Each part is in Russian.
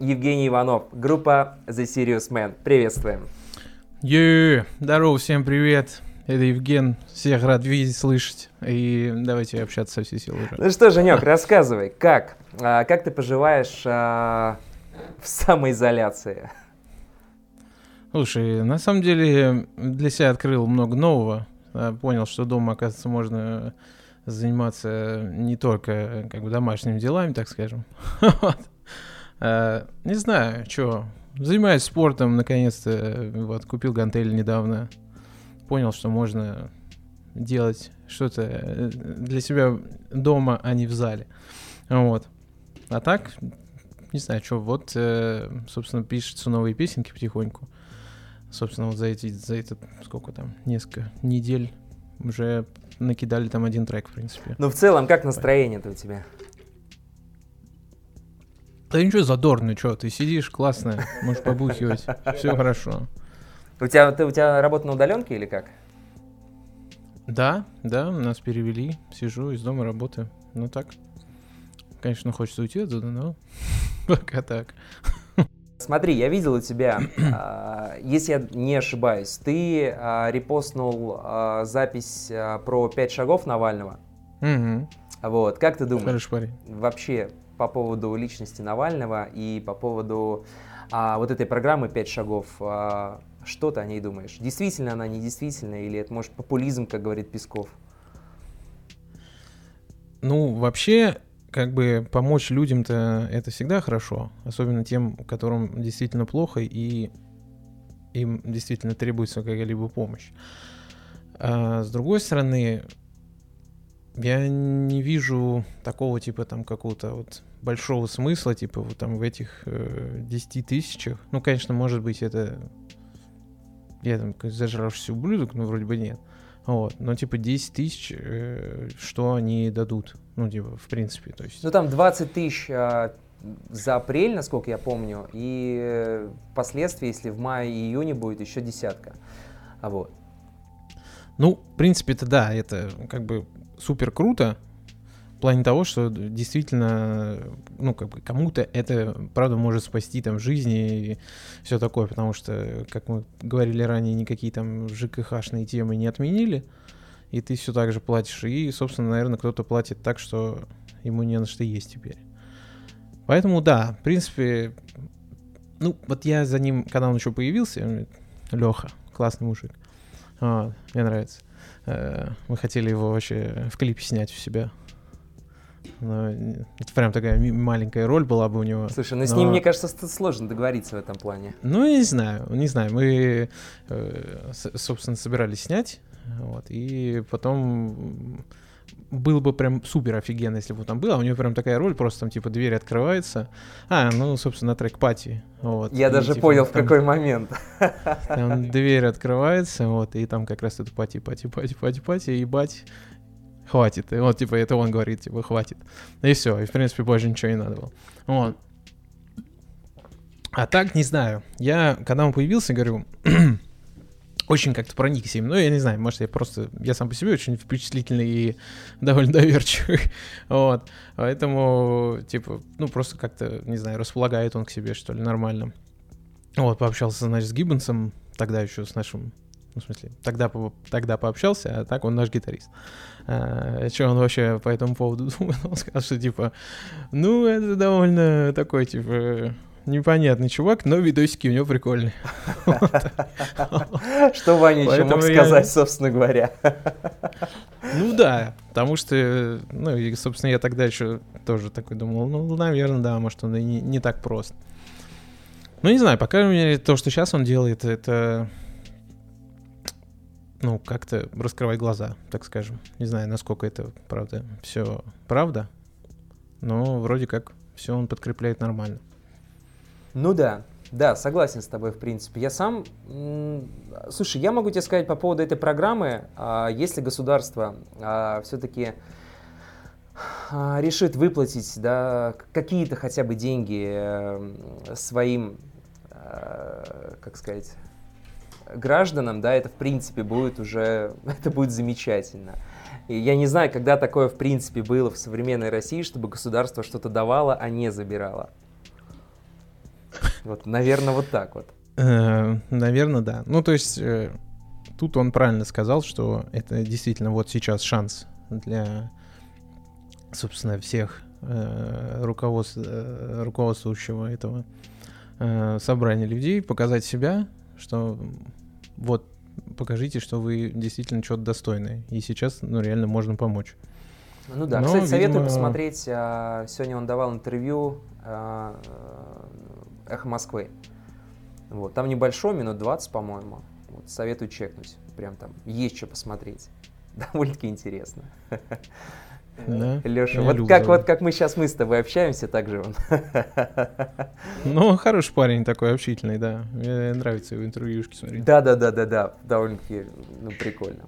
Евгений Иванов, группа The Serious Man. Приветствуем. Здорово, всем привет. Это Евген. Всех рад видеть, слышать. И давайте общаться со всей силой. Ну что, Женек, рассказывай, как ты поживаешь в самоизоляции? Слушай, на самом деле для себя открыл много нового. Понял, что дома, оказывается, можно заниматься не только как бы домашними делами, так скажем. Не знаю, что. Занимаюсь спортом, наконец-то. Вот, купил гантели недавно. Понял, что можно делать что-то для себя дома, а не в зале. Вот. А так, не знаю, что. Вот, собственно, пишутся новые песенки потихоньку. Собственно, вот за это сколько там, несколько недель уже накидали там один трек, в принципе. Ну, в целом, как настроение-то у тебя? Да ничего, задорно, что, ты сидишь, классно, можешь побухивать, все хорошо. У тебя работа на удаленке или как? Да, нас перевели, сижу, из дома работаю, ну так. Конечно, хочется уйти отсюда, но пока так. Смотри, я видел у тебя, если я не ошибаюсь, ты репостнул запись про 5 шагов Навального. Угу. Вот, как ты думаешь, хороший парень, вообще по поводу личности Навального и по поводу вот этой программы 5 шагов, что ты о ней думаешь? Действительно она, недействительна, или это, может, популизм, как говорит Песков? Ну, вообще... Как бы помочь людям-то это всегда хорошо, особенно тем, которым действительно плохо и им действительно требуется какая-либо помощь. А с другой стороны, я не вижу такого типа там какого-то вот большого смысла, типа вот там в этих 10 тысячах. Ну, конечно, может быть, это я там зажравшийся ублюдок, но вроде бы нет. Вот. Но типа 10 тысяч, что они дадут? Ну, типа, в принципе, то есть... Ну, там 20 тысяч за апрель, насколько я помню, и впоследствии, если в мае и июне будет, еще десятка. Вот. Ну, в принципе-то да, это как бы супер круто, в плане того, что действительно, ну, как бы кому-то это, правда, может спасти там жизни и все такое, потому что, как мы говорили ранее, никакие там ЖКХ-шные темы не отменили, и ты все так же платишь, и, собственно, наверное, кто-то платит так, что ему не на что есть теперь. Поэтому, да, в принципе, ну, вот я за ним, когда он еще появился, Леха, классный мужик, мне нравится, мы хотели его вообще в клипе снять у себя. Но это прям такая маленькая роль была бы у него. Слушай, но с ним, мне кажется, сложно договориться в этом плане. Ну, я не знаю. Мы, собственно, собирались снять, вот, и потом было бы прям супер офигенно, если бы там было. У него прям такая роль, просто там, типа, дверь открывается. Ну, собственно, трек-пати. Вот. Я и, даже типа, понял, там, в какой момент. Там дверь открывается, вот, и там как раз это пати, ебать. Хватит. И вот, типа, это он говорит, типа, хватит. И все. И, в принципе, больше ничего не надо было. Вот. А так, не знаю. Я, когда он появился, говорю, очень как-то проникся им. Ну, я не знаю, может, я сам по себе очень впечатлительный и довольно доверчивый. Вот. Поэтому, типа, ну, просто как-то, не знаю, располагает он к себе, что ли, нормально. Вот, пообщался, значит, с Гиббенсом, тогда еще с нашим... Ну, в смысле, тогда пообщался, а так он наш гитарист. Что он вообще по этому поводу думал? Он сказал, что, типа, ну, это довольно такой, типа, непонятный чувак, но видосики у него прикольные. Что Ваня еще мог сказать, собственно говоря. Ну, да, потому что, ну, и, собственно, я тогда еще тоже такой думал, ну, наверное, да, может, он и не так прост. Ну, не знаю, по крайней мере, то, что сейчас он делает, это... Ну, как-то раскрывать глаза, так скажем. Не знаю, насколько это, правда, все правда, но вроде как все он подкрепляет нормально. Ну да, согласен с тобой, в принципе. Я сам... Слушай, я могу тебе сказать по поводу этой программы, если государство все-таки решит выплатить, да, какие-то хотя бы деньги своим, как сказать... гражданам, да, это в принципе будет уже, это будет замечательно. И я не знаю, когда такое в принципе было в современной России, чтобы государство что-то давало, а не забирало. Вот, наверное, вот так вот. Наверное, да. Ну, то есть, тут он правильно сказал, что это действительно вот сейчас шанс для, собственно, всех руководствующего этого собрания людей показать себя, что вот покажите, что вы действительно чего-то достойны. И сейчас, ну, реально можно помочь. Ну да. Но, кстати, видимо... советую посмотреть. Сегодня он давал интервью «Эхо Москвы». Вот. Там небольшое, минут 20, по-моему. Вот, советую чекнуть. Прям там есть что посмотреть. Довольно-таки интересно. Да? Леша, вот как мы сейчас с тобой общаемся, так же он. Ну, хороший парень такой, общительный, да. Мне нравится его интервьюшки смотреть. Да, довольно-таки, ну, прикольно.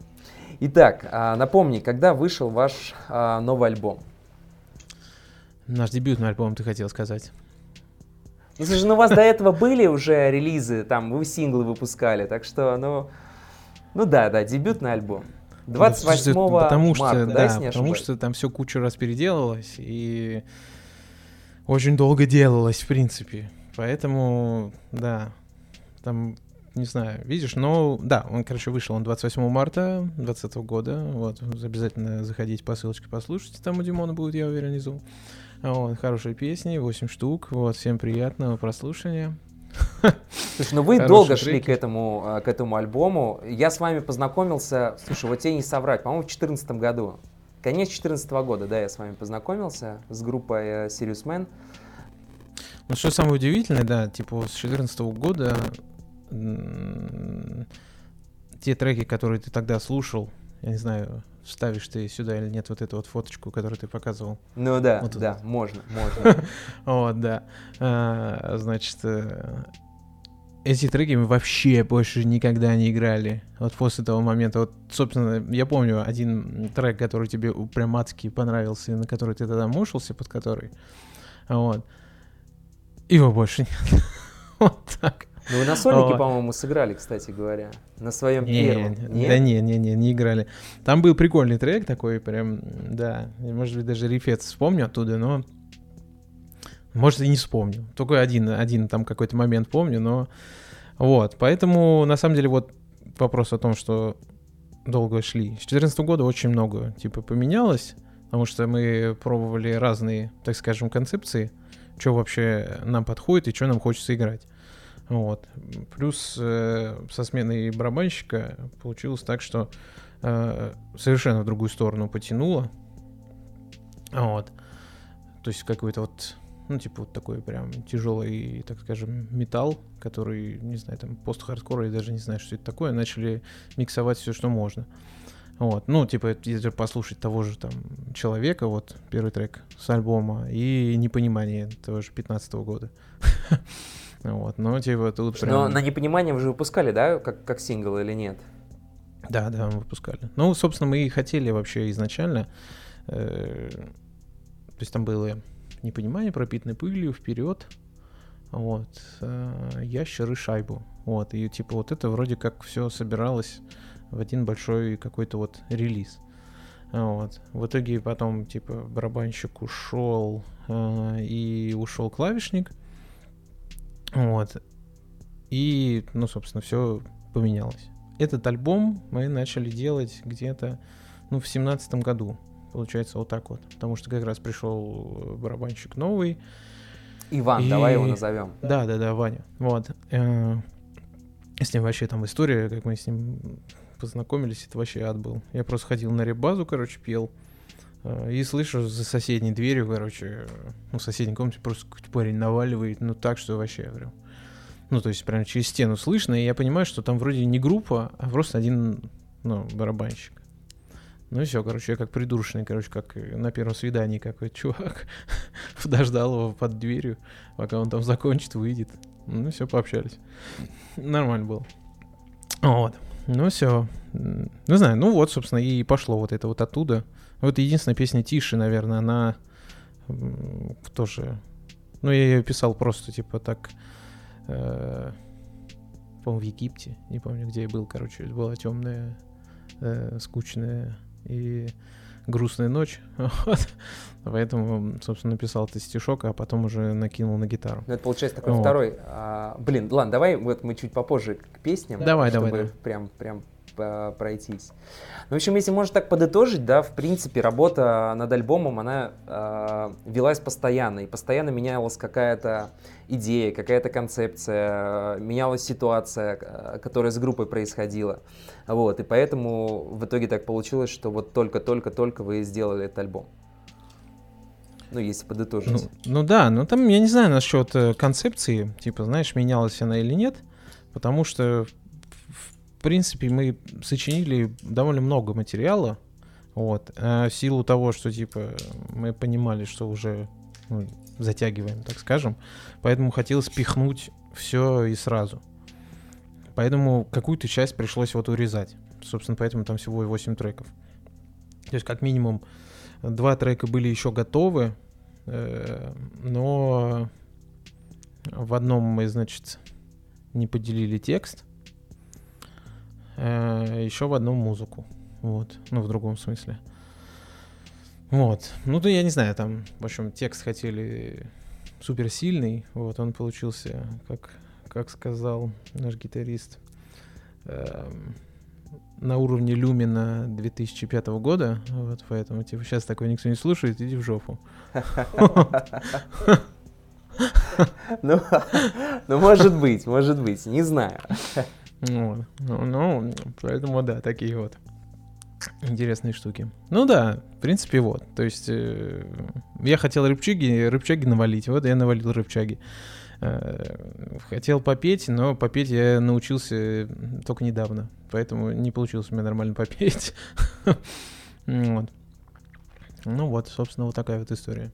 Итак, напомни, когда вышел ваш новый альбом? Наш дебютный альбом, ты хотел сказать. Ну, слушай, ну у вас до этого были уже релизы, там, вы синглы выпускали, так что, ну да, дебютный альбом. 28 марта, да, если не ошибаюсь? Потому что там все кучу раз переделалось и очень долго делалось, в принципе. Поэтому, да, там, не знаю, видишь, но... Да, он, короче, вышел он 28 марта 2020 года, вот, обязательно заходите по ссылочке, послушайте, там у Димона будет, я уверен, внизу. Вот, хорошие песни, 8 штук, вот, всем приятного прослушивания. Слушай, ну вы хорошие долго шли к этому альбому. Я с вами познакомился, слушай, вот тебе не соврать, по-моему, в 2014 году. Конец 2014 года, да, я с вами познакомился с группой Serious Man. Ну, что самое удивительное, да, типа с 2014 года те треки, которые ты тогда слушал, я не знаю, вставишь ты сюда или нет вот эту вот фоточку, которую ты показывал. Ну да, вот да, вот. Можно. Вот, да. Значит, эти треки мы вообще больше никогда не играли. Вот после того момента. Вот, собственно, я помню один трек, который тебе прям адски понравился, на который ты тогда мушился, под который. Вот. Его больше нет. Вот так. Ну, вы на сольнике, по-моему, сыграли, кстати говоря, на своем первом. Да не играли. Там был прикольный трек такой, прям, да, может быть, даже рефет вспомню оттуда, но, может, и не вспомню. Только один там какой-то момент помню, но вот. Поэтому, на самом деле, вот вопрос о том, что долго шли. С 2014 года очень много, типа, поменялось, потому что мы пробовали разные, так скажем, концепции, что вообще нам подходит и что нам хочется играть. Вот. Плюс со сменой барабанщика получилось так, что совершенно в другую сторону потянуло. Вот. То есть какой-то вот, ну, типа вот такой прям тяжелый, так скажем, металл, который, не знаю, там пост-хардкор, я даже не знаю, что это такое, начали миксовать все, что можно. Вот. Ну, типа, если послушать того же там человека, вот первый трек с альбома, и «Непонимание» того же 2015 года. Вот, но типа тут прям... Но на «Непонимание» вы же выпускали, да, как сингл или нет? Да, мы выпускали. Ну, собственно, мы и хотели вообще изначально, то есть там было «Непонимание», «Пропитанной пылью», «Вперед», вот, «Ящер» и «Шайбу». Вот, и типа вот это вроде как все собиралось в один большой какой-то вот релиз. Вот. В итоге потом типа барабанщик ушел, и ушел клавишник. Вот. И, ну, собственно, все поменялось. Этот альбом мы начали делать где-то, ну, в 2017 году. Получается, вот так вот. Потому что как раз пришел барабанщик новый. Иван, давай его назовем. Да, Ваня. Вот. С ним вообще там история, как мы с ним познакомились, это вообще ад был. Я просто ходил на реп-базу, короче, пел. И слышу за соседней дверью, короче, ну, в соседней комнате просто какой-то парень наваливает, ну, так, что вообще прям... Ну, то есть прям через стену слышно, и я понимаю, что там вроде не группа, а просто один, ну, барабанщик. Ну и все, короче, я как придурочный, короче, как на первом свидании какой-то чувак подождал его под дверью, пока он там закончит, выйдет. Ну все, пообщались. Нормально было. Вот. Ну все. Не знаю, ну вот, собственно, и пошло вот это вот оттуда. Вот единственная песня «Тише», наверное, она тоже... Ну, я ее писал просто, типа, так... По-моему, в Египте. Не помню, где я был, короче. Была темная, скучная и грустная ночь. Вот. Поэтому, собственно, написал этот стишок, а потом уже накинул на гитару. Ну, это получается такой второй. Блин, ладно, давай вот мы чуть попозже к песням, давай. Прям пройтись. Ну, в общем, если можно так подытожить, да, в принципе, работа над альбомом, она велась постоянно, и постоянно менялась какая-то идея, какая-то концепция, менялась ситуация, которая с группой происходила, вот, и поэтому в итоге так получилось, что вот только вы сделали этот альбом. Ну, если подытожить. Ну да, там, я не знаю насчет концепции, типа, знаешь, менялась она или нет, потому что в принципе, мы сочинили довольно много материала, вот, в силу того, что, типа, мы понимали, что уже затягиваем, так скажем, поэтому хотелось пихнуть все и сразу, поэтому какую-то часть пришлось вот урезать, собственно, поэтому там всего 8 треков, то есть как минимум 2 трека были еще готовы, но в одном мы, значит, не поделили текст, еще в одном музыку, вот, ну, в другом смысле, вот, ну, то я не знаю, там, в общем, текст хотели суперсильный, вот, он получился, как сказал наш гитарист, на уровне Люмина 2005 года, вот, поэтому, типа, сейчас такое никто не слушает, иди в жопу. Ну, может быть, не знаю. Ну, поэтому, да, такие вот интересные штуки. Ну да, в принципе, вот. То есть я хотел рыбчаги навалить, вот я навалил рыбчаги. Хотел попеть, но попеть я научился только недавно, поэтому не получилось у меня нормально попеть. Вот. Ну вот, собственно, вот такая вот история.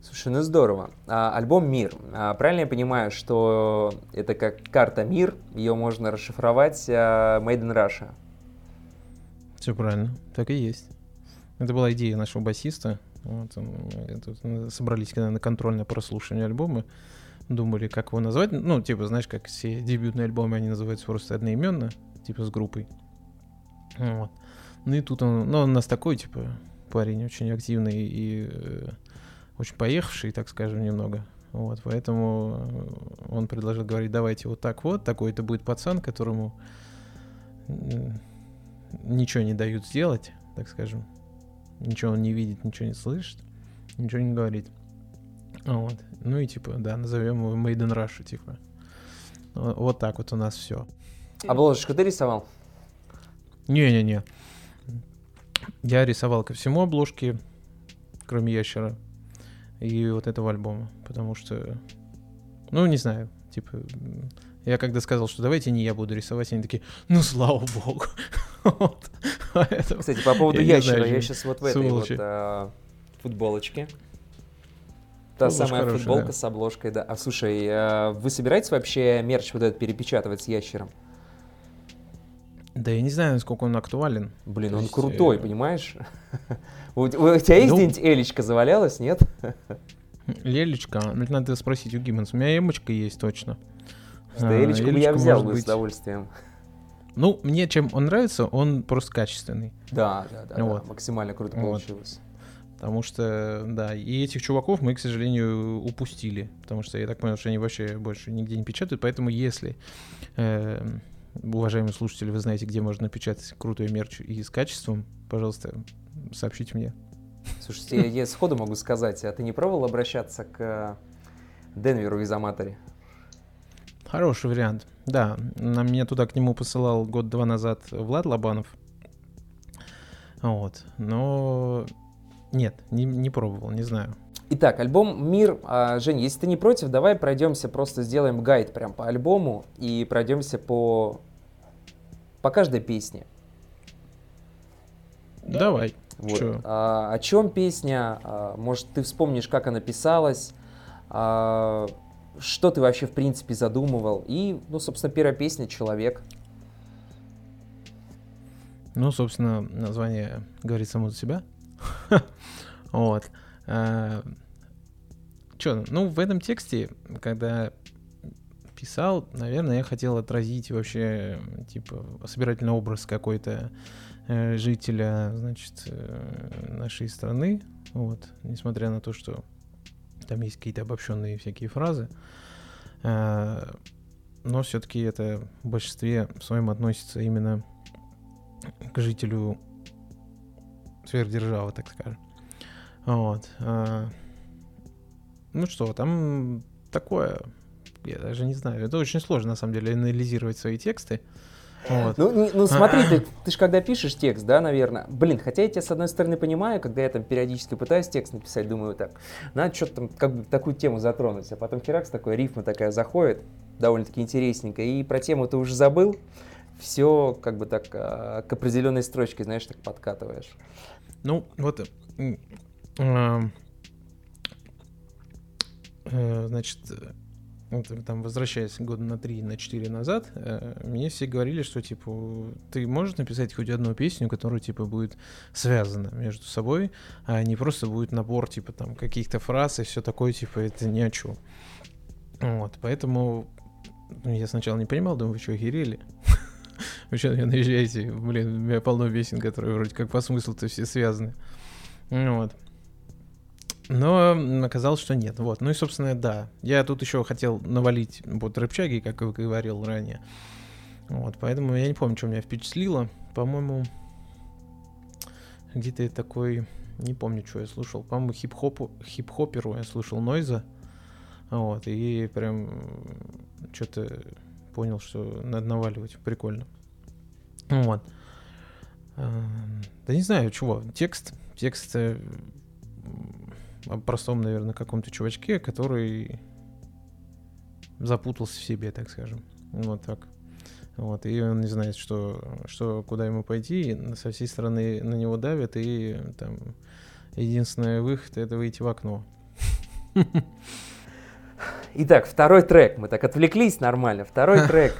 Слушай, ну здорово. Альбом «Мир». Правильно я понимаю, что это как карта «Мир», ее можно расшифровать «Made in Russia». Все правильно, так и есть. Это была идея нашего басиста. Вот, мы собрались когда на контрольное прослушивание альбома, думали, как его назвать. Ну, типа, знаешь, как все дебютные альбомы, они называются просто одноименно, типа с группой. Вот. Ну и тут он у нас такой, типа, парень очень активный и... очень поехавший, так скажем, немного. Вот, поэтому он предложил говорить, давайте вот так вот, такой это будет пацан, которому ничего не дают сделать, так скажем. Ничего он не видит, ничего не слышит, ничего не говорит. Вот. Ну и типа, да, назовем его Made in Russia, типа. Вот так вот у нас все. Обложечку ты рисовал? Не. Я рисовал ко всему обложки, кроме ящера. И вот этого альбома, потому что, ну, не знаю, типа, я когда сказал, что давайте не я буду рисовать, они такие, ну, слава богу. Вот. Кстати, по поводу ящера, я сейчас вот в этой вот футболочке. Та самая хорошая, футболка, да, с обложкой, да. А слушай, вы собираетесь вообще мерч вот этот перепечатывать с ящером? Да я не знаю, насколько он актуален. Блин, он крутой, понимаешь? У тебя есть где-нибудь элечка завалялась, нет? Элечка? Надо спросить у Гиббенса. У меня эмочка есть точно. Да, элечку я взял бы с удовольствием. Ну, мне чем он нравится, он просто качественный. Да, вот. Максимально круто получилось. Потому что, да, и этих чуваков мы, к сожалению, упустили. Потому что я так понял, что они вообще больше нигде не печатают. Поэтому если... уважаемые слушатели, вы знаете, где можно напечатать крутую мерч и с качеством, пожалуйста, сообщите мне. Слушайте, я сходу могу сказать, а ты не пробовал обращаться к Денверу из Аматори? Хороший вариант, да. Меня туда к нему посылал 1-2 назад Влад Лобанов. Вот, но нет, не пробовал, не знаю. Итак, альбом «Мир». Жень, если ты не против, давай пройдемся, просто сделаем гайд прям по альбому и пройдемся по каждой песне. Давай. Вот. О чем песня? Может, ты вспомнишь, как она писалась? Что ты вообще, в принципе, задумывал? И, ну, собственно, первая песня «Человек». Ну, собственно, название говорит само за себя. Вот. В этом тексте, когда писал, наверное, я хотел отразить вообще, типа, собирательный образ какой-то жителя, значит, нашей страны, вот, несмотря на то, что там есть какие-то обобщенные всякие фразы, но все-таки это в большинстве своем относится именно к жителю сверхдержавы, так скажем. Вот. Ну что, там такое, я даже не знаю, это очень сложно, на самом деле, анализировать свои тексты. Вот. Ну смотри, ты же когда пишешь текст, да, наверное, блин, хотя я тебя с одной стороны понимаю, когда я там периодически пытаюсь текст написать, думаю так, надо что-то там, как бы такую тему затронуть, а потом херакс такой, рифма такая заходит, довольно-таки интересненько, и про тему ты уже забыл, все как бы так к определенной строчке, знаешь, так подкатываешь. Ну, вот, значит... Там, возвращаясь года на 3-4 назад, мне все говорили, что, типа, ты можешь написать хоть одну песню, которая, типа, будет связана между собой, а не просто будет набор, типа, там, каких-то фраз и все такое, типа, это ни о чем. Вот, поэтому я сначала не понимал, думаю, вы что, охерели? Вы что на меня наезжаете? Блин, у меня полно песен, которые вроде как по смыслу-то все связаны. Вот. Но оказалось, что нет. Вот. Ну и, собственно, да. Я тут еще хотел навалить вот рэпчаги, как я говорил ранее. Вот. Поэтому я не помню, что меня впечатлило. По-моему, где-то я такой... Не помню, что я слушал. По-моему, хип-хоперу я слушал Нойза. Вот. И прям что-то понял, что надо наваливать. Прикольно. Вот. Да не знаю, чего. Текст... о простом, наверное, каком-то чувачке, который запутался в себе, так скажем. Вот так. Вот. И он не знает, что куда ему пойти. И со всей стороны на него давят, и там единственный выход — это выйти в окно. Итак, второй трек. Мы так отвлеклись нормально. Второй трек.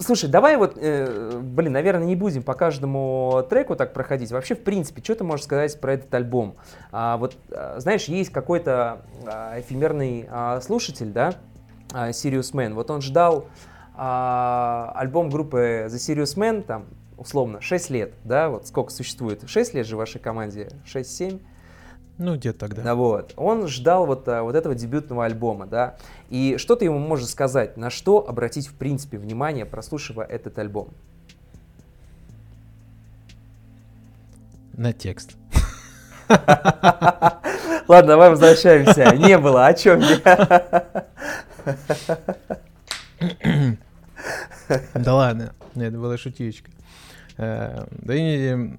Слушай, давай вот, блин, наверное, не будем по каждому треку так проходить. Вообще, в принципе, что ты можешь сказать про этот альбом? Вот, знаешь, есть какой-то эфемерный слушатель, да, Serious Man. Вот он ждал альбом группы The Serious Man, там, условно, 6 лет, да, вот сколько существует? 6 лет же в вашей команде? 6-7? Ну, где-то тогда. Да, вот. Он ждал вот этого дебютного альбома, да. И что ты ему можешь сказать, на что обратить, в принципе, внимание, прослушивая этот альбом? На текст. Ладно, давай возвращаемся. Не было, о чем я? Да ладно, это была шутечка. Да не...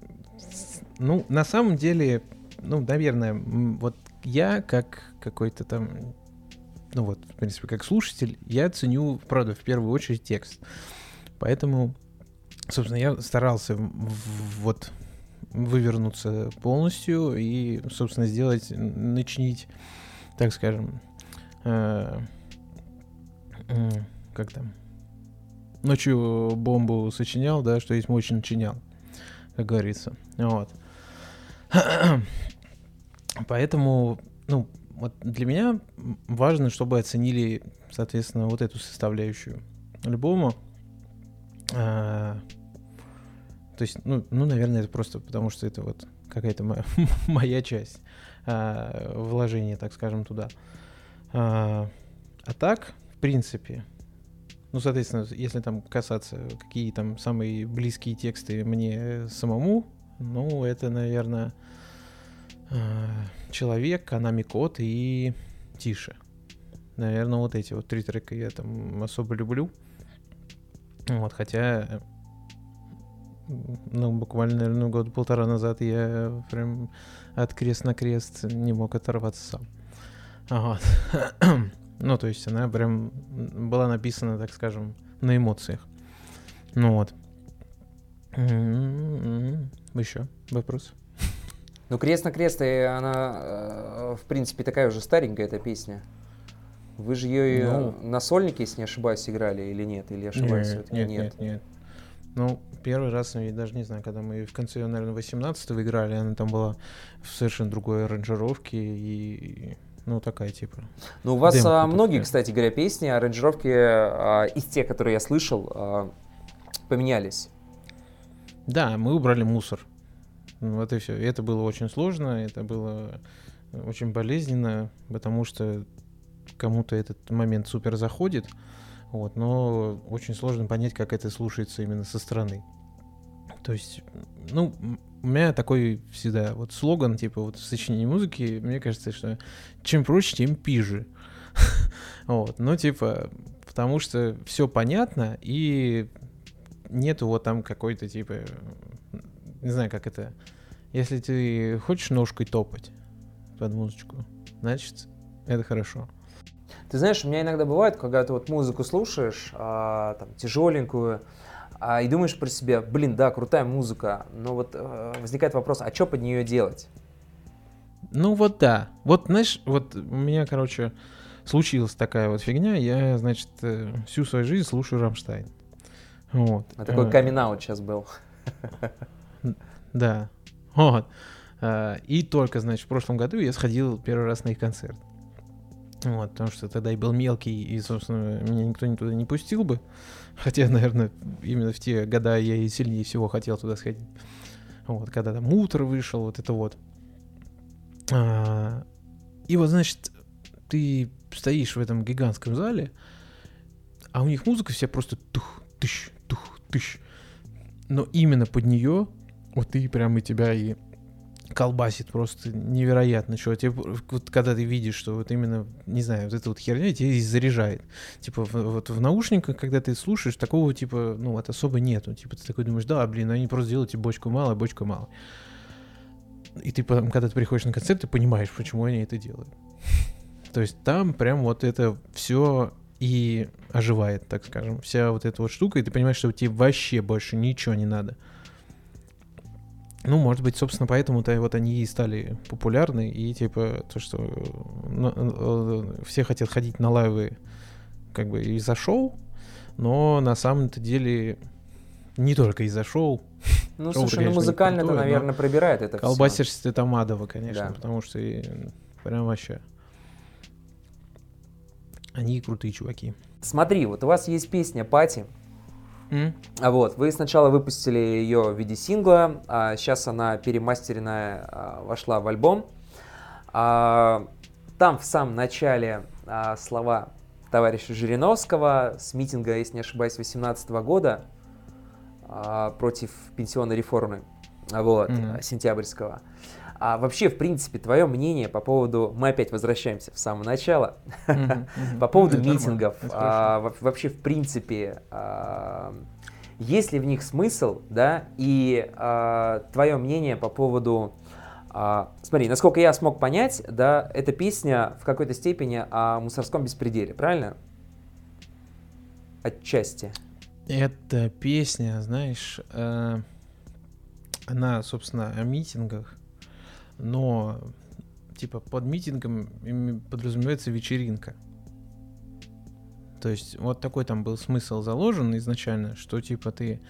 Ну, на самом деле... Ну, наверное, вот я как какой-то там, ну вот, в принципе, как слушатель, я ценю, правда, в первую очередь текст. Поэтому, собственно, я старался вот вывернуться полностью и, собственно, сделать, начинить, так скажем, как там, ночью бомбу сочинял, да, что есть мощь начинял, как говорится, вот. Поэтому, ну, вот для меня важно, чтобы оценили, соответственно, вот эту составляющую альбома. То есть, ну, наверное, это просто потому, что это вот какая-то моя часть вложения, так скажем, туда. А так, в принципе, ну, соответственно, если там касаться, какие там самые близкие тексты мне самому, ну, это, наверное, «Человек», «Konami Code» и «Тише». Наверное, вот эти вот три трека я там особо люблю. Вот, хотя, ну, буквально, наверное, год-полтора назад я прям от крест на крест не мог оторваться сам. Вот. Ну, то есть она прям была написана, так скажем, на эмоциях. Ну вот. Еще вопрос. Ну, «Крест на крест», она, в принципе, такая уже старенькая, эта песня. Вы же ее на сольнике, если не ошибаюсь, играли или нет? Или ошибаюсь? Нет. Ну, первый раз, я даже не знаю, когда мы в конце, наверное, 18-го играли, она там была в совершенно другой аранжировке и... Ну, такая типа. Ну, у вас демка, многие, кстати говоря, песни, аранжировки из тех, которые я слышал, поменялись. Да, мы убрали мусор. Вот и все. И это было очень сложно, это было очень болезненно, потому что кому-то этот момент супер заходит, вот, но очень сложно понять, как это слушается именно со стороны. То есть, ну, у меня такой всегда вот слоган, типа, вот в сочинении музыки, мне кажется, что чем проще, тем пиже. Вот, ну, типа, потому что все понятно, и нету вот там какой-то, типа, не знаю, как это, если ты хочешь ножкой топать под музычку, значит, это хорошо. Ты знаешь, у меня иногда бывает, когда ты вот музыку слушаешь, там, тяжеленькую, и думаешь про себя, блин, да, крутая музыка, но вот возникает вопрос, а что под нее делать? Ну вот да. Вот, знаешь, вот у меня, короче, случилась такая вот фигня, я, значит, всю свою жизнь слушаю Rammstein. Вот. А такой камин-аут сейчас был. Да. Вот. И только, значит, в прошлом году я сходил первый раз на их концерт. Вот, потому что тогда я был мелкий, и, собственно, меня никто туда не пустил бы. Хотя, наверное, именно в те года я и сильнее всего хотел туда сходить. Вот, когда там утро вышел, вот это вот. И вот, значит, ты стоишь в этом гигантском зале, а у них музыка вся просто тух-тыщ, тух-тыщ. Но именно под нее, вот ты прям и тебя и... колбасит просто невероятно, что вот когда ты видишь, что вот именно, не знаю, вот эта вот херня тебя и заряжает. Типа вот в наушниках, когда ты слушаешь, такого типа, ну вот особо нету. Типа ты такой думаешь, да, блин, они просто делают тебе бочку мало. И ты потом, когда ты приходишь на концерт, ты понимаешь, почему они это делают. То есть там прям вот это все и оживает, так скажем. Вся вот эта вот штука, и ты понимаешь, что тебе вообще больше ничего не надо. Ну, может быть, собственно, поэтому-то вот они и стали популярны, и типа то, что все хотят ходить на лайвы как бы из-за шоу, но на самом-то деле не только из-за шоу. Ну, шоу, слушай, ну музыкально-то, наверное, пробирает это все. Колбасишься ты там адово, конечно, да. Потому что прям вообще они крутые чуваки. Смотри, вот у вас есть песня «Пати». Вот, вы сначала выпустили ее в виде сингла, а сейчас она перемастеренная вошла в альбом. Там в самом начале слова товарища Жириновского с митинга, если не ошибаюсь, 2018 года против пенсионной реформы, вот, сентябрьского. А вообще, в принципе, твое мнение по поводу... Мы опять возвращаемся в самое начало. По поводу митингов. Вообще, в принципе, есть ли в них смысл, да? И твое мнение по поводу... Смотри, насколько я смог понять, да, эта песня в какой-то степени о мусорском беспределе, правильно? Отчасти. Эта песня, знаешь, она, собственно, о митингах. Но, типа, под митингом подразумевается вечеринка. То есть, вот такой там был смысл заложен изначально, что, типа, ты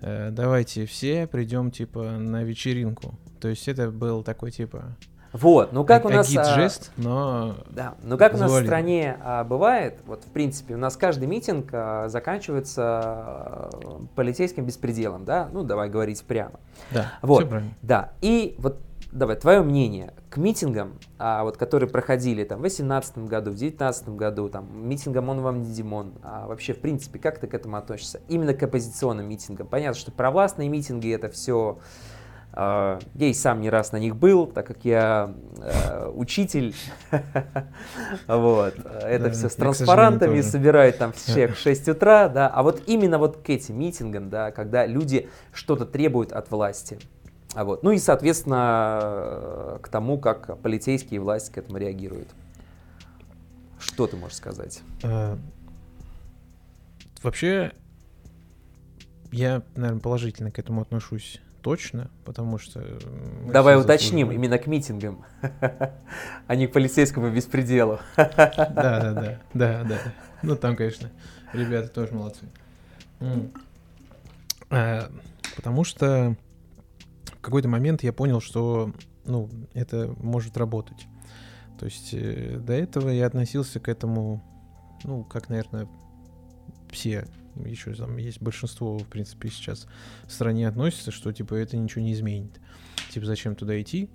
давайте все придем, типа, на вечеринку. То есть, это был такой, типа... Вот, ну как у нас... Агит-жест, но... Да, ну как у нас в стране бывает, вот, в принципе, у нас каждый митинг заканчивается полицейским беспределом, да? Ну, давай говорить прямо. Да, вот, все правильно. Да, и вот... Давай, твое мнение к митингам, вот, которые проходили там, в 2018 году, в 2019 году, там, митингам «Он вам не Димон», вообще, в принципе, как ты к этому относишься? Именно к оппозиционным митингам. Понятно, что провластные митинги — это все... Я и сам не раз на них был, так как я учитель, вот, это все с транспарантами, собирают там всех в 6 утра, да, а вот именно вот к этим митингам, да, когда люди что-то требуют от власти. Вот. Ну и, соответственно, к тому, как полицейские и власть к этому реагируют. Что ты можешь сказать? Вообще, я, наверное, положительно к этому отношусь точно, потому что... Давай уточним, именно к митингам, а не к полицейскому беспределу. Да. Ну там, конечно, ребята тоже молодцы. Потому что... В какой-то момент я понял, что, ну, это может работать. То есть до этого я относился к этому, ну, как, наверное, все еще там есть большинство, в принципе, сейчас в стране относится, что, типа, это ничего не изменит. Типа, зачем туда идти?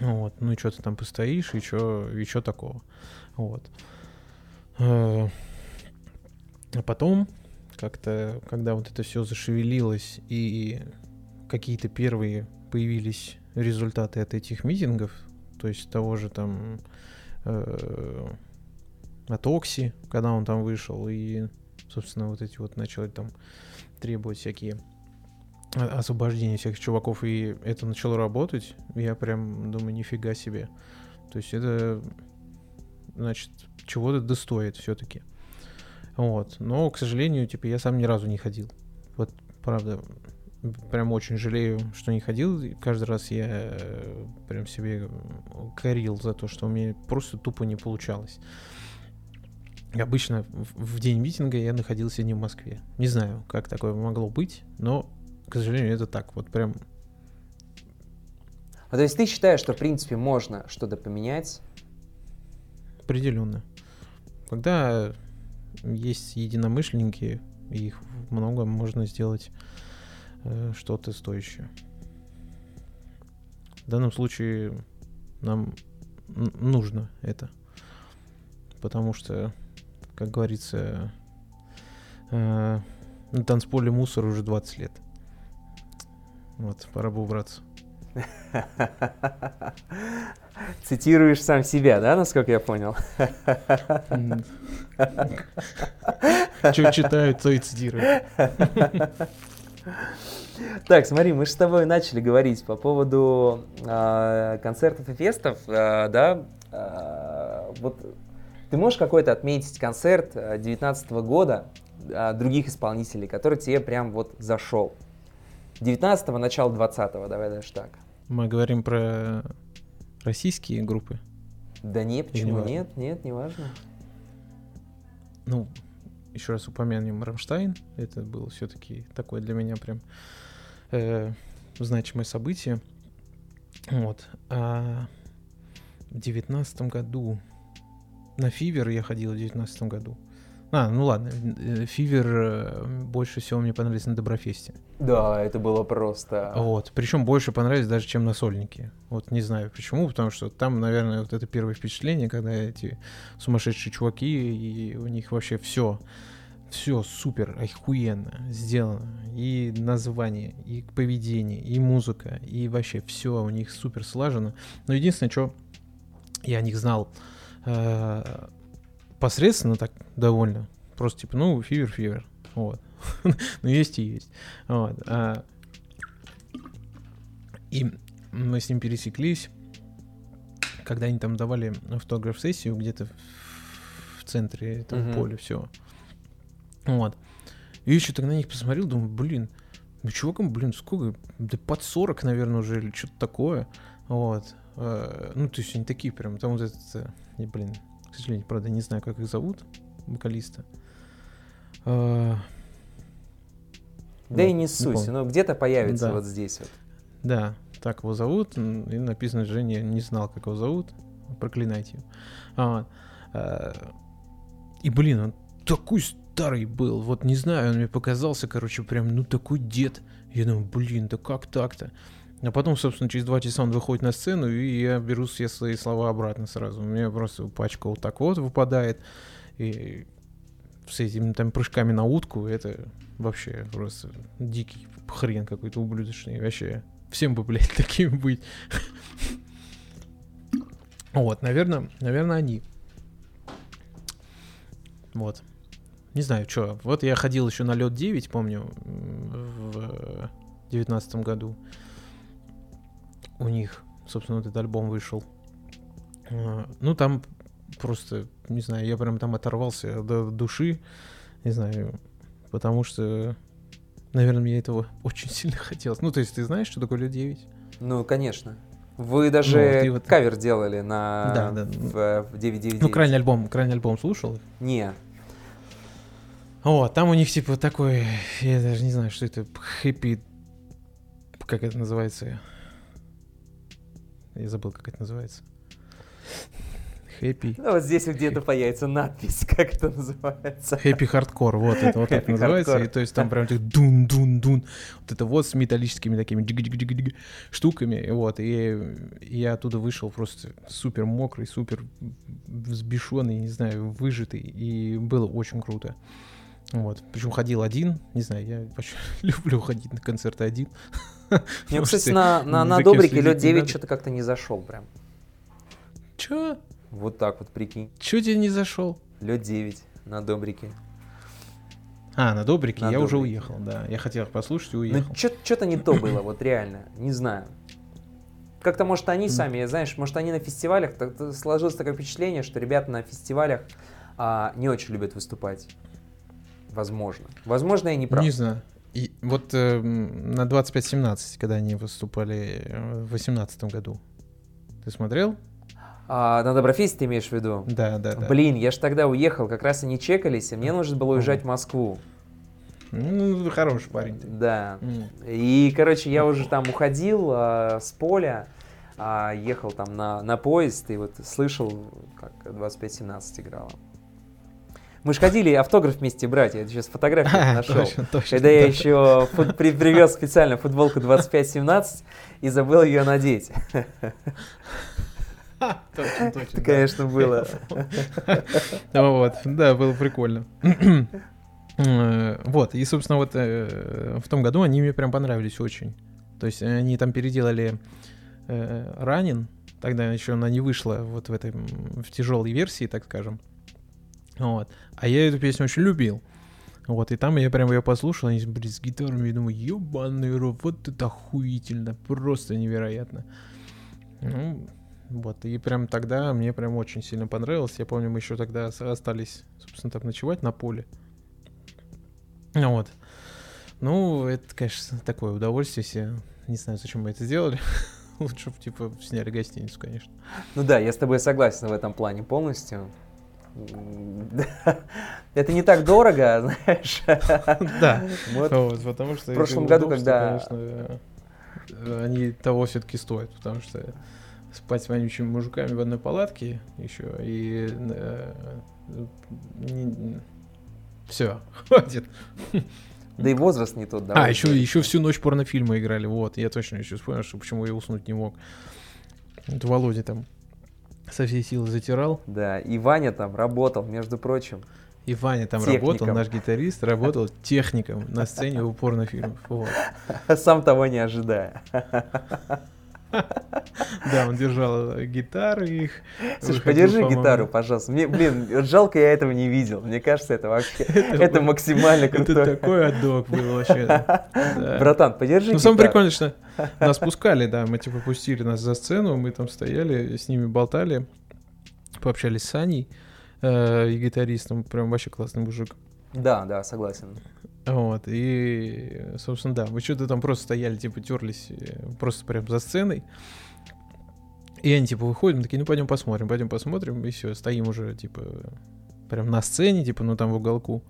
Вот, ну, что ты там постоишь, и что такого? Вот. А потом, как-то, когда вот это все зашевелилось, и какие-то первые появились результаты от этих митингов, то есть того же там от Окси, когда он там вышел, и, собственно, вот эти вот начали там требовать всякие освобождения всех чуваков, и это начало работать, я прям думаю, нифига себе. То есть это, значит, чего-то достоит все-таки. Вот. Но, к сожалению, типа, я сам ни разу не ходил. Вот, правда, прям очень жалею, что не ходил. И каждый раз я прям себе корил за то, что у меня просто тупо не получалось. Обычно в день митинга я находился не в Москве. Не знаю, как такое могло быть, но, к сожалению, это так. Вот прям... А то есть ты считаешь, что, в принципе, можно что-то поменять? Определенно. Когда есть единомышленники, их много, можно сделать что-то стоящее. В данном случае нам нужно это. Потому что, как говорится, на танцполе мусор уже 20 лет. Вот, пора бы убраться. Цитируешь сам себя, да, насколько я понял? Что читают, то и цитируют. Так, смотри, мы же с тобой начали говорить по поводу концертов и фестов, да? Вот ты можешь какой-то отметить концерт 2019 года других исполнителей, который тебе прям вот зашел? 19-го, начало 20-го, давай даже так. Мы говорим про российские группы? Да не, почему нет? Нет, не важно. Ну, еще раз упомянем Rammstein. Это было все-таки такое для меня прям значимое событие. Вот. А в 19-м году... На Fever я ходил в 19-м году. Ну ладно, Fever больше всего мне понравились на Доброфесте. Да, это было просто... Вот, причем больше понравились даже, чем на сольнике. Вот не знаю почему, потому что там, наверное, вот это первое впечатление, когда эти сумасшедшие чуваки, и у них вообще все супер, охуенно сделано. И название, и поведение, и музыка, и вообще все у них супер слажено. Но единственное, что я о них знал... посредственно так довольно. Просто типа, ну, Fever. Вот. Ну, есть и есть. Вот. И мы с ним пересеклись, когда они там давали автограф-сессию где-то в центре этого поля всего. Вот. И еще тогда на них посмотрел, думаю, чувакам, сколько? Да под 40, наверное, уже, или что-то такое. Вот. Ну, то есть они такие прям, там вот этот... к сожалению, правда, не знаю, как их зовут, вокалиста. И не суть, но где-то появится вот здесь вот. Да, так его зовут, и написано, Женя не знал, как его зовут, проклинайте его. И, он такой старый был, вот не знаю, он мне показался, прям, такой дед. Я думаю, да как так-то? А потом, собственно, через 2 часа он выходит на сцену, и я беру все свои слова обратно сразу. У меня просто пачка вот так вот выпадает. И с этими там прыжками на утку, это вообще просто дикий хрен какой-то ублюдочный. Вообще, всем бы, таким быть. Вот, наверное, они. Вот. Не знаю, что. Вот я ходил еще на Лёд 9, помню, в 2019 году. У них, собственно, вот этот альбом вышел. Ну, там просто, не знаю, я прям там оторвался до души, не знаю, потому что, наверное, мне этого очень сильно хотелось. Ну, то есть ты знаешь, что такое Лёд 9? Ну, конечно. Вы даже кавер делали на 999. Ну, крайний альбом слушал? Не. О, там у них типа такой, я даже не знаю, что это, хэппи, как это называется... Я забыл, как это называется. Хэппи. Ну, вот здесь где-то появится надпись, как это называется. Хэппи-хардкор, вот это называется. И то есть там прям дун-дун-дун. Вот это вот с металлическими такими штуками. Вот, и я оттуда вышел просто супер мокрый, супер взбешенный, не знаю, выжатый. И было очень круто. Вот. Причем ходил один. Не знаю, я вообще люблю ходить на концерты один. Мне, кстати, на Добрике Лёд 9 что-то как-то не зашел прям. Чё? Вот так вот, прикинь. Чё тебе не зашел? Лёд 9 на Добрике. А, на Добрике? Я уже уехал, да. Я хотел их послушать и уехал. Ну, что-то не то было, вот реально. Не знаю. Как-то, может, они сами, знаешь, может, они на фестивалях... Сложилось такое впечатление, что ребята на фестивалях не очень любят выступать. Возможно. Возможно, я не прав. Не знаю. И вот на 25.17, когда они выступали в 2018 году, ты смотрел? На Доброфесте ты имеешь в виду? Да. Блин, я же тогда уехал, как раз они чекались, и мне нужно было уезжать в Москву. Ну, хороший парень. Да. И, короче, я уже там уходил с поля, ехал там на поезд, и вот слышал, как 25.17 играла. Мы же ходили автограф вместе брать, я сейчас фотографию нашел. Точно, когда я еще привез специально футболку 25.17 и забыл ее надеть. Точно. Конечно, было. Вот, да, было прикольно. Вот, и, собственно, вот в том году они мне прям понравились очень. То есть они там переделали «Ранен», тогда еще она не вышла вот в этой, в тяжелой версии, так скажем. Вот. А я эту песню очень любил. Вот, и там я прям ее послушал, они с гитарами, и думаю, ебаный ров, вот это охуительно, просто невероятно. Ну, вот, и прям тогда мне прям очень сильно понравилось. Я помню, мы еще тогда остались, собственно, там ночевать на поле. Вот. Ну, это, конечно, такое удовольствие себе. Не знаю, зачем мы это сделали. Лучше бы, типа, сняли гостиницу, конечно. Ну да, я с тобой согласен в этом плане полностью. Это не так дорого, знаешь. Да, потому что в прошлом году, когда... Они того все-таки стоят, потому что спать с вонючими мужиками в одной палатке еще и... Все, хватит. Да и возраст не тот, да. А, еще всю ночь порнофильмы играли, вот. Я точно еще вспомнил, что почему я уснуть не мог. Это Володя там со всей силы затирал. Да, и Ваня там работал, между прочим. И Ваня там работал, наш гитарист работал техником на сцене у порнофильмов. Вот. Сам того не ожидая. Да, он держал гитары их. Слушай, подержи гитару, пожалуйста. Мне, блин, жалко, я этого не видел. Мне кажется, это вообще это максимально круто. Это такой отдог был вообще. Братан, подержи гитару. Ну, самое прикольное, что нас пускали, да, мы типа пустили нас за сцену, мы там стояли, с ними болтали, пообщались с Саней и гитаристом, прям вообще классный мужик. Да, согласен. Вот, и, собственно, да, мы что-то там просто стояли, типа, терлись просто прям за сценой, и они, типа, выходят, мы такие, ну, пойдем посмотрим, и все, стоим уже, типа, прям на сцене, типа, ну, там в уголку,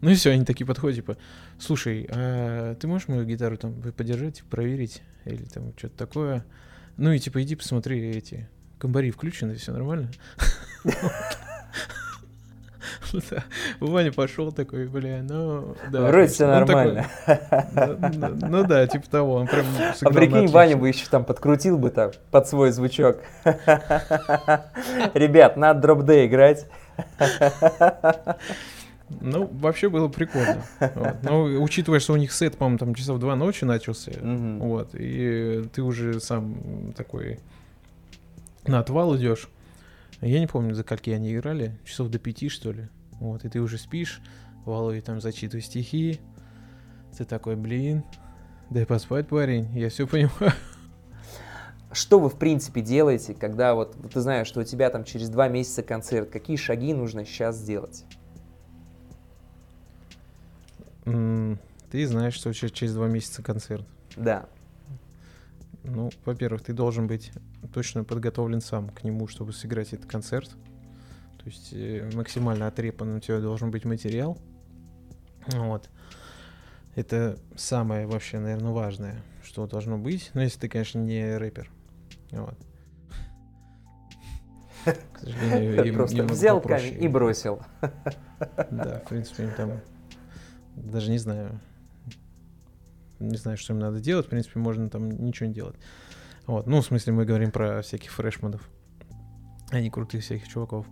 ну, и все, они такие подходят, типа, слушай, а ты можешь мою гитару там подержать, типа, проверить, или там что-то такое, ну, и, типа, иди посмотри, эти комбари включены, все нормально. Ваня пошел такой, бля, ну... Да, вроде все нормально. Такой, ну да, типа того, он прям сыграл. А прикинь, Ваня бы еще там подкрутил бы так под свой звучок. Ребят, надо дроп-дэй играть. Ну, вообще было прикольно. Вот. Но учитывая, что у них сет, по-моему, там часов 2 ночи начался, вот, и ты уже сам такой на отвал идешь. Я не помню, за скольки они играли, часов до 5, что ли. Вот, и ты уже спишь, Володя там зачитывает стихи. Ты такой, блин, дай поспать, парень, я все понимаю. Что вы, в принципе, делаете, когда вот ты знаешь, что у тебя там через 2 месяца концерт? Какие шаги нужно сейчас сделать? Ты знаешь, что через 2 месяца концерт. Да. Ну, во-первых, ты должен быть точно подготовлен сам к нему, чтобы сыграть этот концерт. То есть максимально отрепан у тебя должен быть материал. Вот. Это самое вообще, наверное, важное, что должно быть. Ну, если ты, конечно, не рэпер. Вот. К сожалению, им просто взял камень и бросил. Да, в принципе, им там даже не знаю, что им надо делать. В принципе, можно там ничего не делать. Вот. Ну, в смысле, мы говорим про всяких фрешманов, а не крутых всяких чуваков.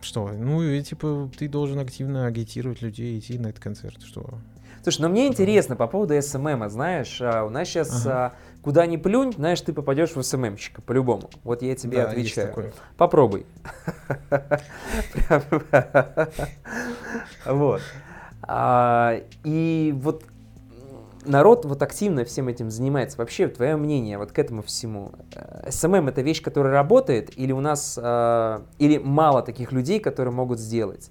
Что? Ну, и, типа, ты должен активно агитировать людей идти на этот концерт, что... Слушай, ну мне интересно по поводу СММа, знаешь, у нас сейчас куда ни плюнь, знаешь, ты попадешь в СММщика, по-любому. Вот я тебе отвечаю. Попробуй. Вот. И вот народ вот активно всем этим занимается. Вообще, твое мнение вот к этому всему. СММ — это вещь, которая работает, или у нас, или мало таких людей, которые могут сделать?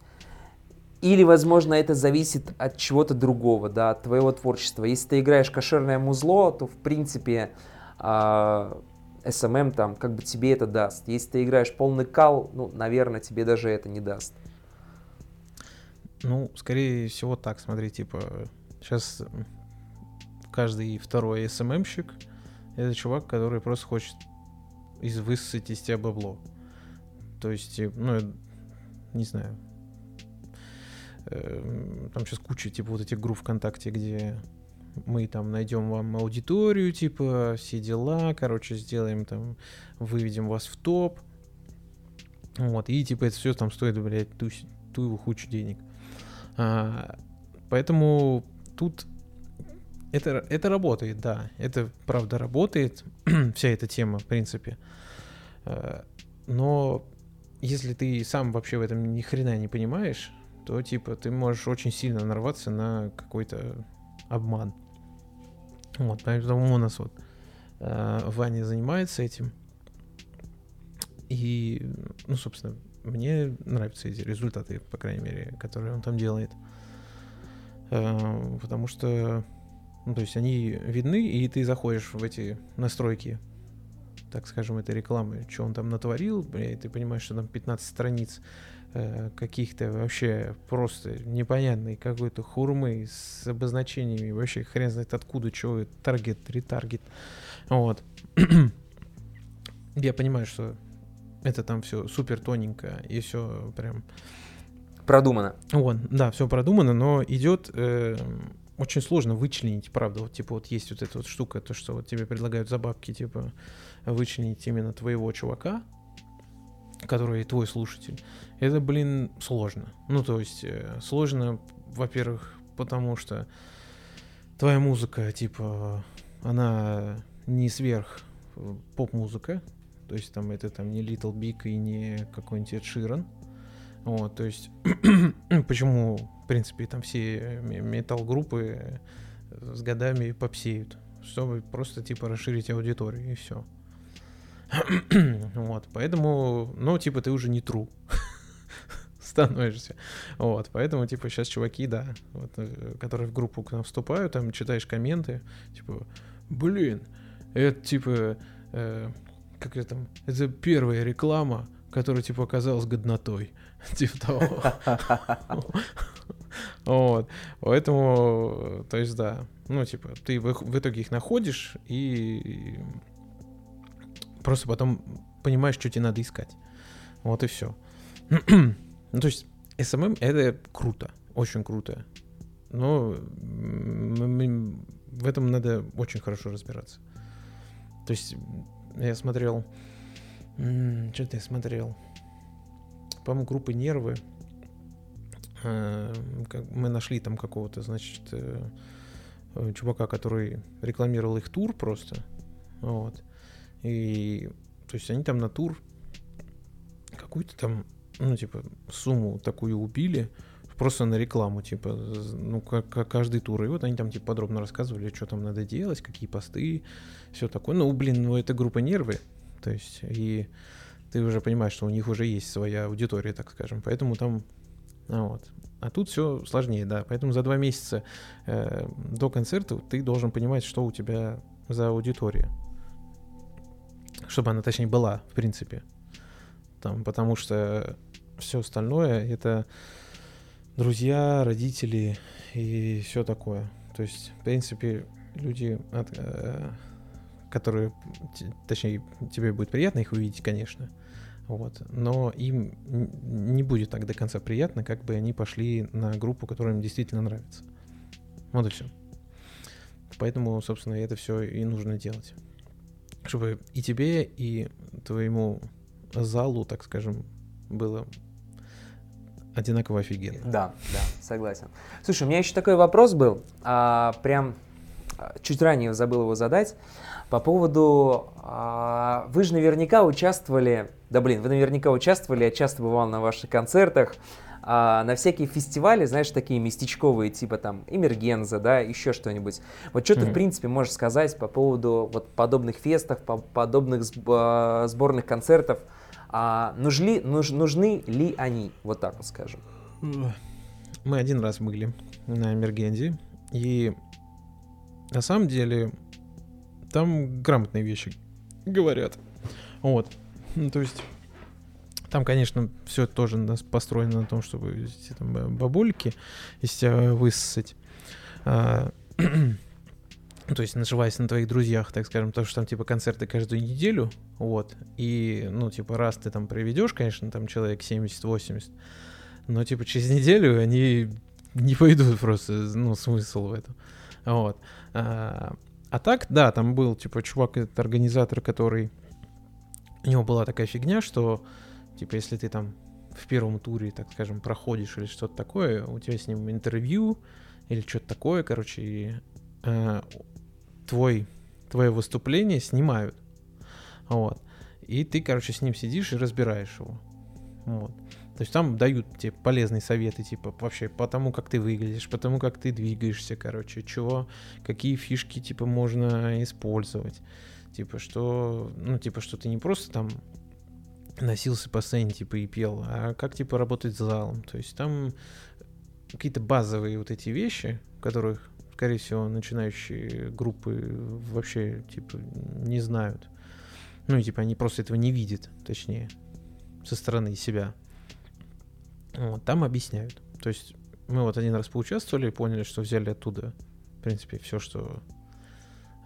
Или, возможно, это зависит от чего-то другого, да, от твоего творчества. Если ты играешь кошерное музло, то, в принципе, SMM там как бы тебе это даст. Если ты играешь полный кал, ну, наверное, тебе даже это не даст. Ну, скорее всего так, смотри, типа, сейчас каждый второй SMM-щик — это чувак, который просто хочет высосать из тебя бабло. То есть, ну, не знаю... Там сейчас куча, типа, вот этих групп ВКонтакте, где мы там найдем вам аудиторию, типа, все дела, короче, сделаем там, выведем вас в топ. Вот, и, типа, это все там стоит, блядь, ту его кучу денег. Поэтому тут это работает, да, это правда работает, вся эта тема, в принципе. Но если ты сам вообще в этом ни хрена не понимаешь, то, типа, ты можешь очень сильно нарваться на какой-то обман. Вот, поэтому у нас вот Ваня занимается этим. И, ну, собственно, мне нравятся эти результаты, по крайней мере, которые он там делает. Потому что, ну, то есть они видны, и ты заходишь в эти настройки, так скажем, этой рекламы, что он там натворил, и ты понимаешь, что там 15 страниц каких-то вообще просто непонятной какой-то хурмы с обозначениями, вообще хрен знает откуда, чего, таргет, ретаргет. Вот. Я понимаю, что это там все супер тоненько и все прям... Продумано. Вот, да, все продумано, но идет... Очень сложно вычленить, правда, вот, типа, вот есть вот эта вот штука, то, что вот тебе предлагают за бабки, типа, вычленить именно твоего чувака, который твой слушатель. Это, блин, сложно. Ну, то есть, сложно, во-первых, потому что твоя музыка, типа, она не сверх поп-музыка, то есть, там, это, там, не Little Big и не какой-нибудь Ed Sheeran. Вот, то есть, почему, в принципе, там все метал-группы с годами попсеют, чтобы просто, типа, расширить аудиторию, и все. Вот, поэтому, ну, типа, ты уже не true становишься. Вот, поэтому, типа, сейчас чуваки, да, вот, которые в группу к нам вступают, там, читаешь комменты, типа, блин, это, типа, как это там, это первая реклама, которая, типа, оказалась годнотой. Типа того. Вот. Поэтому, то есть, да. Ну, типа, ты в итоге их находишь и просто потом понимаешь, что тебе надо искать. Вот и все. Ну, то есть, SMM — это круто. Очень круто. Но в этом надо очень хорошо разбираться. То есть, я смотрел... Что-то я смотрел... По-моему, группы «Нервы». Мы нашли там какого-то, значит, чувака, который рекламировал их тур просто. Вот. И, то есть, они там на тур какую-то там, ну, типа, сумму такую убили просто на рекламу, типа, ну, как каждый тур. И вот они там, типа, подробно рассказывали, что там надо делать, какие посты, все такое. Ну, блин, ну, это группа «Нервы». То есть, и... Ты уже понимаешь, что у них уже есть своя аудитория, так скажем, поэтому там, вот. А тут все сложнее, да, поэтому за 2 месяца до концерта ты должен понимать, что у тебя за аудитория, чтобы она, точнее, была, в принципе, там, потому что все остальное — это друзья, родители и все такое, то есть, в принципе, люди которые, точнее, тебе будет приятно их увидеть, конечно, вот, но им не будет так до конца приятно, как бы они пошли на группу, которая им действительно нравится. Вот и все. Поэтому, собственно, это все и нужно делать. Чтобы и тебе, и твоему залу, так скажем, было одинаково офигенно. Да, да, согласен. Слушай, у меня еще такой вопрос был, прям чуть ранее забыл его задать, по поводу, вы же наверняка участвовали, я часто бывал на ваших концертах, на всякие фестивали, знаешь, такие местечковые, типа там Эмергенза, да, еще что-нибудь. Вот что ты, в принципе, можешь сказать по поводу вот подобных фестов, подобных сборных концертов? Нужны ли они, вот так вот скажем? Мы один раз были на Эмергензе, и на самом деле там грамотные вещи говорят. Вот, ну, то есть... Там, конечно, все тоже построено на том, чтобы там, бабульки из тебя высосать. То есть наживаясь на твоих друзьях, так скажем, потому что там типа концерты каждую неделю, вот. И, ну, типа, раз ты там приведешь, конечно, там человек 70-80, но типа через неделю они не пойдут просто, ну, смысл в этом. Вот. А так, да, там был типа чувак, этот организатор, который... У него была такая фигня, что... Типа, если ты там в первом туре, так скажем, проходишь или что-то такое, у тебя с ним интервью или что-то такое, короче, и, твое выступление снимают. Вот. И ты, короче, с ним сидишь и разбираешь его. Вот. То есть там дают тебе полезные советы, типа, вообще по тому, как ты выглядишь, по тому, как ты двигаешься, короче, чего, какие фишки, типа, можно использовать. Типа, что, ну, типа, что ты не просто там носился по сцене, типа, и пел, а как, типа, работать с залом. То есть там какие-то базовые вот эти вещи, которых, скорее всего, начинающие группы вообще, типа, не знают. Ну, и, типа, они просто этого не видят, точнее, со стороны себя. Вот, там объясняют. То есть мы вот один раз поучаствовали и поняли, что взяли оттуда, в принципе, все, что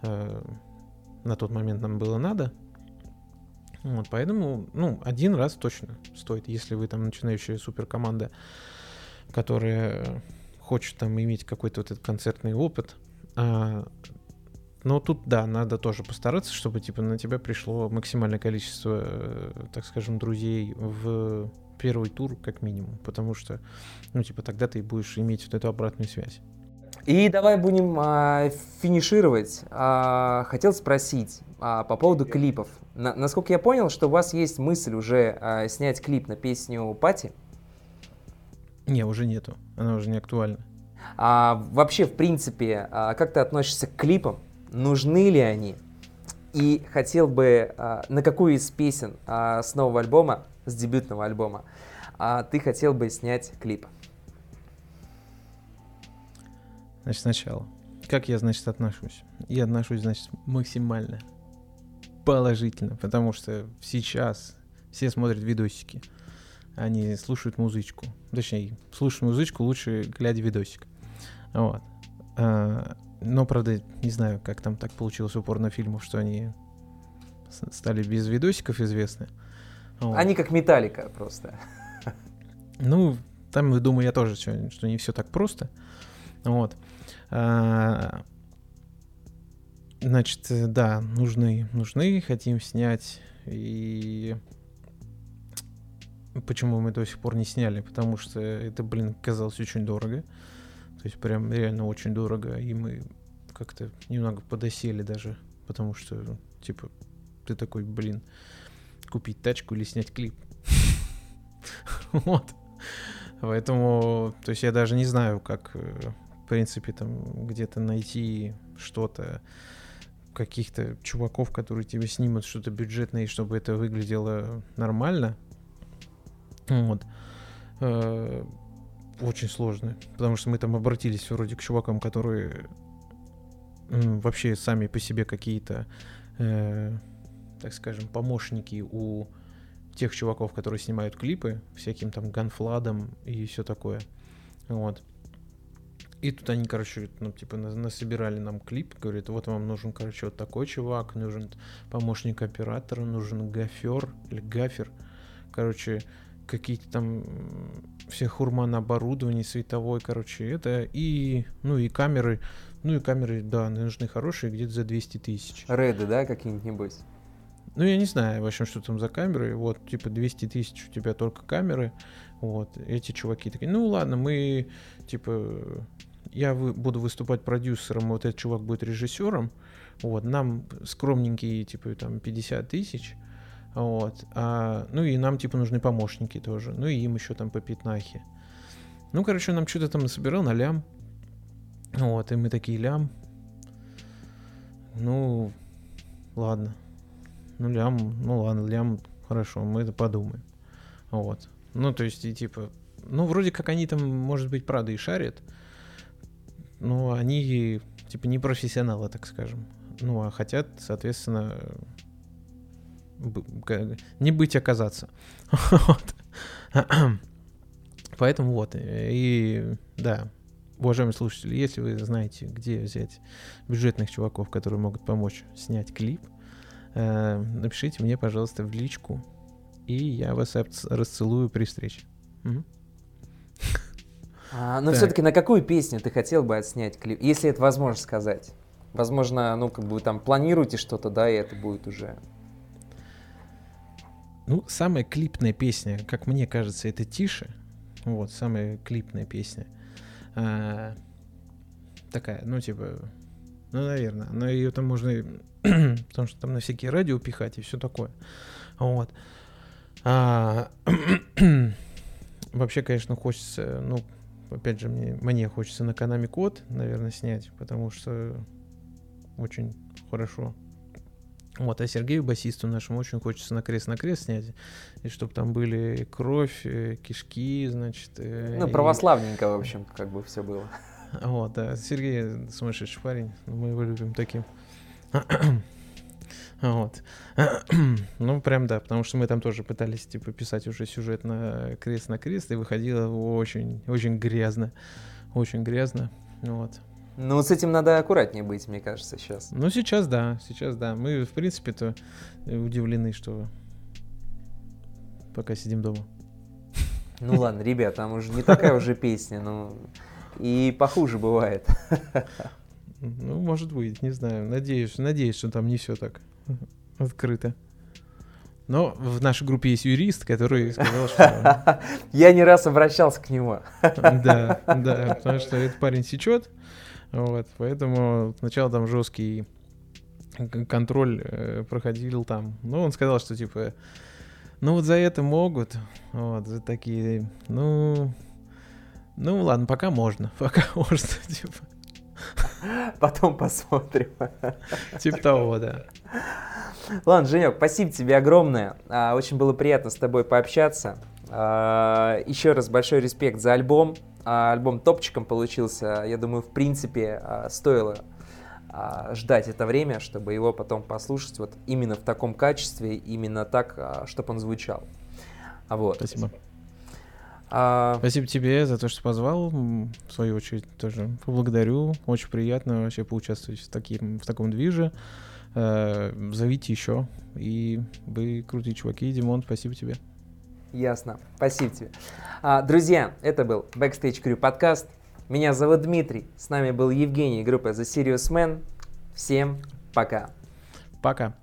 на тот момент нам было надо. Вот, поэтому, ну, один раз точно стоит, если вы там начинающая суперкоманда, которая хочет там иметь какой-то вот этот концертный опыт. Но тут, да, надо тоже постараться, чтобы, типа, на тебя пришло максимальное количество, так скажем, друзей в первый тур, как минимум, потому что, ну, типа, тогда ты будешь иметь вот эту обратную связь. И давай будем финишировать. Хотел спросить по поводу клипов. Насколько я понял, что у вас есть мысль уже снять клип на песню «Пати»? Не, уже нету. Она уже не актуальна. Вообще, в принципе, как ты относишься к клипам? Нужны ли они? И хотел бы, на какую из песен с нового альбома, с дебютного альбома, ты хотел бы снять клип? Значит, сначала. Как я, значит, отношусь? Я отношусь, значит, максимально положительно, потому что сейчас все смотрят видосики, они слушают музычку. Точнее, слушают музычку лучше, глядя видосик. Вот. Но, правда, не знаю, как там так получилось у порнофильмов, что они стали без видосиков известны. Вот. Они как Металлика просто. Ну, там, думаю, я тоже, что не все так просто. Вот. Значит, да, нужны, хотим снять. И почему мы до сих пор не сняли? Потому что это, блин, казалось очень дорого. То есть прям реально очень дорого. И мы как-то немного подосели даже. Потому что, типа, ты такой, блин, купить тачку или снять клип. Вот. Поэтому, то есть я даже не знаю, как... В принципе, там где-то найти что-то, каких-то чуваков, которые тебе снимут что-то бюджетное, чтобы это выглядело нормально. Вот. Очень сложно, потому что мы там обратились вроде к чувакам, которые вообще сами по себе какие-то, так скажем, помощники у тех чуваков, которые снимают клипы, всяким там ганфладом и все такое. Вот. И тут они, короче, ну, типа, насобирали нам клип, говорит, вот вам нужен, короче, вот такой чувак, нужен помощник оператора, нужен гафер, короче, какие-то там все хурманы оборудование, световой, короче, это, и, ну, и камеры, да, нужны хорошие, где-то за 200 тысяч. Реды, да, какие-нибудь, небось? Ну, я не знаю, в общем, что там за камеры, вот, типа, 200 тысяч у тебя только камеры, вот, эти чуваки такие, ну, ладно, мы, типа, буду выступать продюсером, вот этот чувак будет режиссером, вот, нам скромненькие, типа, там, 50 тысяч, вот, ну, и нам, типа, нужны помощники тоже, ну, и им еще там по пятнахе. Ну, короче, он нам что-то там насобирал на лям, вот, и мы такие, лям, ну, ладно. Ну, лям, хорошо, мы это подумаем. Вот. Ну, то есть, и типа... Ну, вроде как они там, может быть, правда и шарят, но они, типа, не профессионалы, так скажем. Ну, а хотят, соответственно, не быть, оказаться. Вот. Поэтому вот. И да, уважаемые слушатели, если вы знаете, где взять бюджетных чуваков, которые могут помочь снять клип, напишите мне, пожалуйста, в личку, и я вас расцелую при встрече. Но все-таки на какую песню ты хотел бы отснять клип, если это возможно сказать? Возможно, ну, как бы там планируете что-то, да, и это будет уже... Ну, самая клипная песня, как мне кажется, это «Тише». Вот, самая клипная песня. Такая, ну, типа... Ну, наверное, но ее там можно... потому что там на всякие радио пихать и все такое. Вот. Вообще, конечно, хочется, ну, опять же, мне хочется на Konami Code, наверное, снять, потому что очень хорошо. Вот, а Сергею, басисту нашему, очень хочется на крест снять, и чтобы там были кровь, кишки, значит... Ну, православненько, в общем, как бы все было. Вот, да, Сергей сумасшедший парень, мы его любим таким. Вот. Ну, прям да, потому что мы там тоже пытались, типа, писать уже сюжет на крест, и выходило очень, очень грязно. Очень грязно, вот. Ну, с этим надо аккуратнее быть, мне кажется, сейчас. Ну, сейчас да. Мы, в принципе-то, удивлены, что пока сидим дома. Ну, ладно, ребят, там уже не такая уже песня, но и похуже бывает. Ну, может быть, не знаю. Надеюсь, что там не все так открыто. Но в нашей группе есть юрист, который сказал, что... Я не раз обращался к нему. Да, потому что этот парень сечет. Вот, поэтому сначала там жесткий контроль проходил там. Ну, он сказал, что типа, ну вот за это могут. Вот, за такие, ну ладно, пока можно, типа. Потом посмотрим. Типа того, да. Ладно, Женек, спасибо тебе огромное. Очень было приятно с тобой пообщаться. Еще раз большой респект за альбом. Альбом топчиком получился. Я думаю, в принципе, стоило ждать это время, чтобы его потом послушать вот именно в таком качестве, именно так, чтобы он звучал. Вот. Спасибо. Спасибо тебе за то, что позвал. В свою очередь тоже поблагодарю. Очень приятно вообще поучаствовать в таком движе. Зовите еще. И вы крутые чуваки. Димон, спасибо тебе. Ясно. Спасибо тебе. Друзья, это был Backstage Crew подкаст. Меня зовут Дмитрий. С нами был Евгений, группа The Serious Man. Всем пока. Пока.